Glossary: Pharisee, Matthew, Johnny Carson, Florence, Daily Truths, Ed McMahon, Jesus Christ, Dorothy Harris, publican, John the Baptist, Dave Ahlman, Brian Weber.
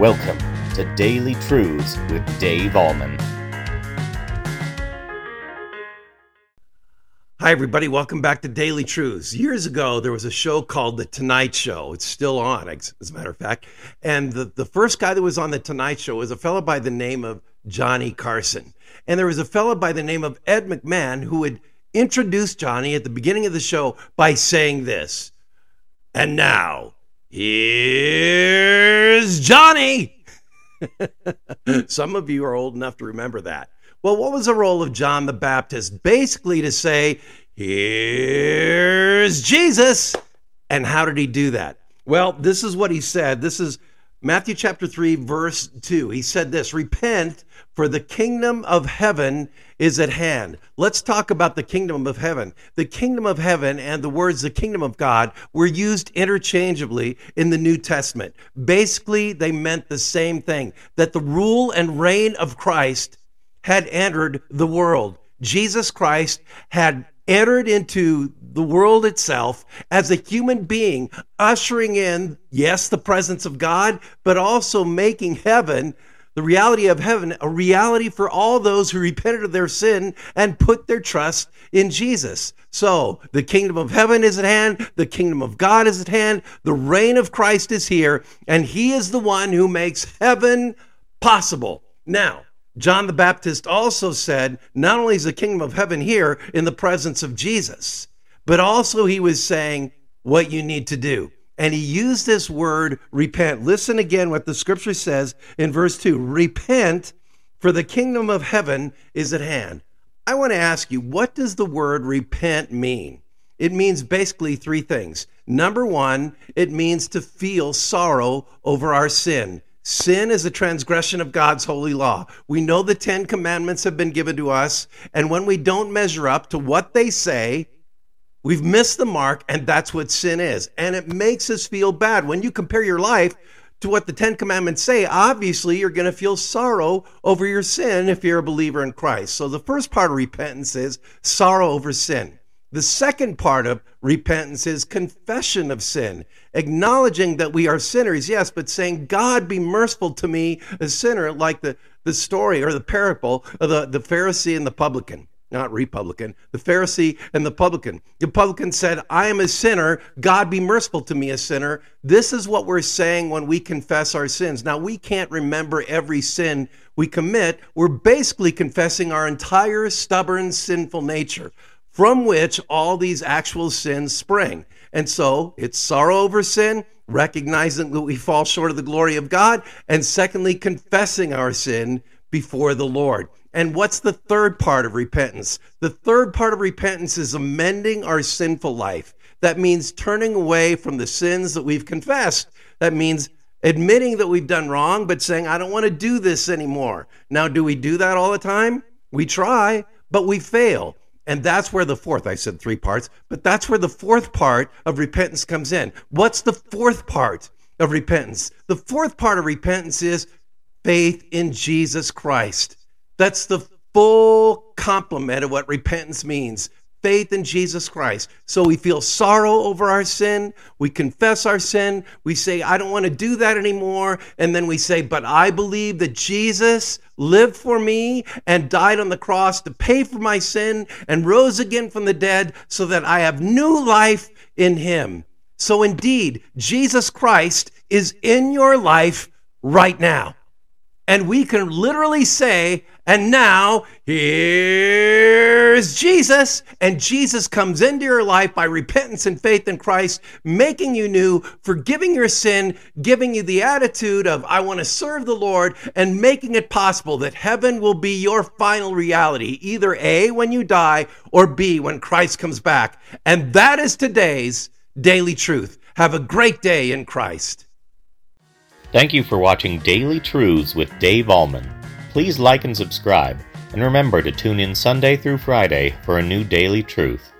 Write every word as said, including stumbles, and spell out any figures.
Welcome to Daily Truths with Dave Ahlman. Hi, everybody. Welcome back to Daily Truths. Years ago, there was a show called The Tonight Show. It's still on, as a matter of fact. And the, the first guy that was on The Tonight Show was a fellow by the name of Johnny Carson. And there was a fellow by the name of Ed McMahon who would introduce Johnny at the beginning of the show by saying this. And now, here's Johnny. Some of you are old enough to remember that. Well, what was the role of John the Baptist? Basically to say, here's Jesus. And how did he do that? Well, this is what he said. This is Matthew chapter three, verse two. He said this, repent, for the kingdom of heaven is at hand. Let's talk about the kingdom of heaven. The kingdom of heaven and the words, the kingdom of God, were used interchangeably in the New Testament. Basically, they meant the same thing, that the rule and reign of Christ had entered the world. Jesus Christ had entered into the world itself as a human being, ushering in, yes, the presence of God, but also making heaven, the reality of heaven, a reality for all those who repented of their sin and put their trust in Jesus. So the kingdom of heaven is at hand. The kingdom of God is at hand. The reign of Christ is here, and he is the one who makes heaven possible. Now, John the Baptist also said, not only is the kingdom of heaven here in the presence of Jesus, but also he was saying what you need to do. And he used this word, repent. Listen again what the scripture says in verse two. Repent, for the kingdom of heaven is at hand. I want to ask you, what does the word repent mean? It means basically three things. Number one, it means to feel sorrow over our sin. Sin is a transgression of God's holy law. We know the Ten Commandments have been given to us, and when we don't measure up to what they say, we've missed the mark, and that's what sin is. And it makes us feel bad. When you compare your life to what the Ten Commandments say, obviously you're going to feel sorrow over your sin if you're a believer in Christ. So the first part of repentance is sorrow over sin. The second part of repentance is confession of sin, acknowledging that we are sinners, yes, but saying, God, be merciful to me, a sinner, like the, the story or the parable of the, the Pharisee and the publican, not Republican, the Pharisee and the publican. The publican said, I am a sinner. God, be merciful to me, a sinner. This is what we're saying when we confess our sins. Now, we can't remember every sin we commit. We're basically confessing our entire stubborn, sinful nature, from which all these actual sins spring. And so it's sorrow over sin, recognizing that we fall short of the glory of God, and secondly, confessing our sin before the Lord. And what's the third part of repentance? The third part of repentance is amending our sinful life. That means turning away from the sins that we've confessed. That means admitting that we've done wrong, but saying, I don't want to do this anymore. Now, do we do that all the time? We try, but we fail. And that's where the fourth, I said three parts, but that's where the fourth part of repentance comes in. What's the fourth part of repentance? The fourth part of repentance is faith in Jesus Christ. That's the full complement of what repentance means, faith in Jesus Christ. So we feel sorrow over our sin. We confess our sin. We say, I don't want to do that anymore. And then we say, but I believe that Jesus lived for me and died on the cross to pay for my sin and rose again from the dead so that I have new life in him. So indeed, Jesus Christ is in your life right now. And we can literally say, and now here's Jesus. And Jesus comes into your life by repentance and faith in Christ, making you new, forgiving your sin, giving you the attitude of, I want to serve the Lord, and making it possible that heaven will be your final reality, either A, when you die, or B, when Christ comes back. And that is today's Daily Truth. Have a great day in Christ. Thank you for watching Daily Truths with Dave Ahlman. Please like and subscribe, and remember to tune in Sunday through Friday for a new Daily Truth.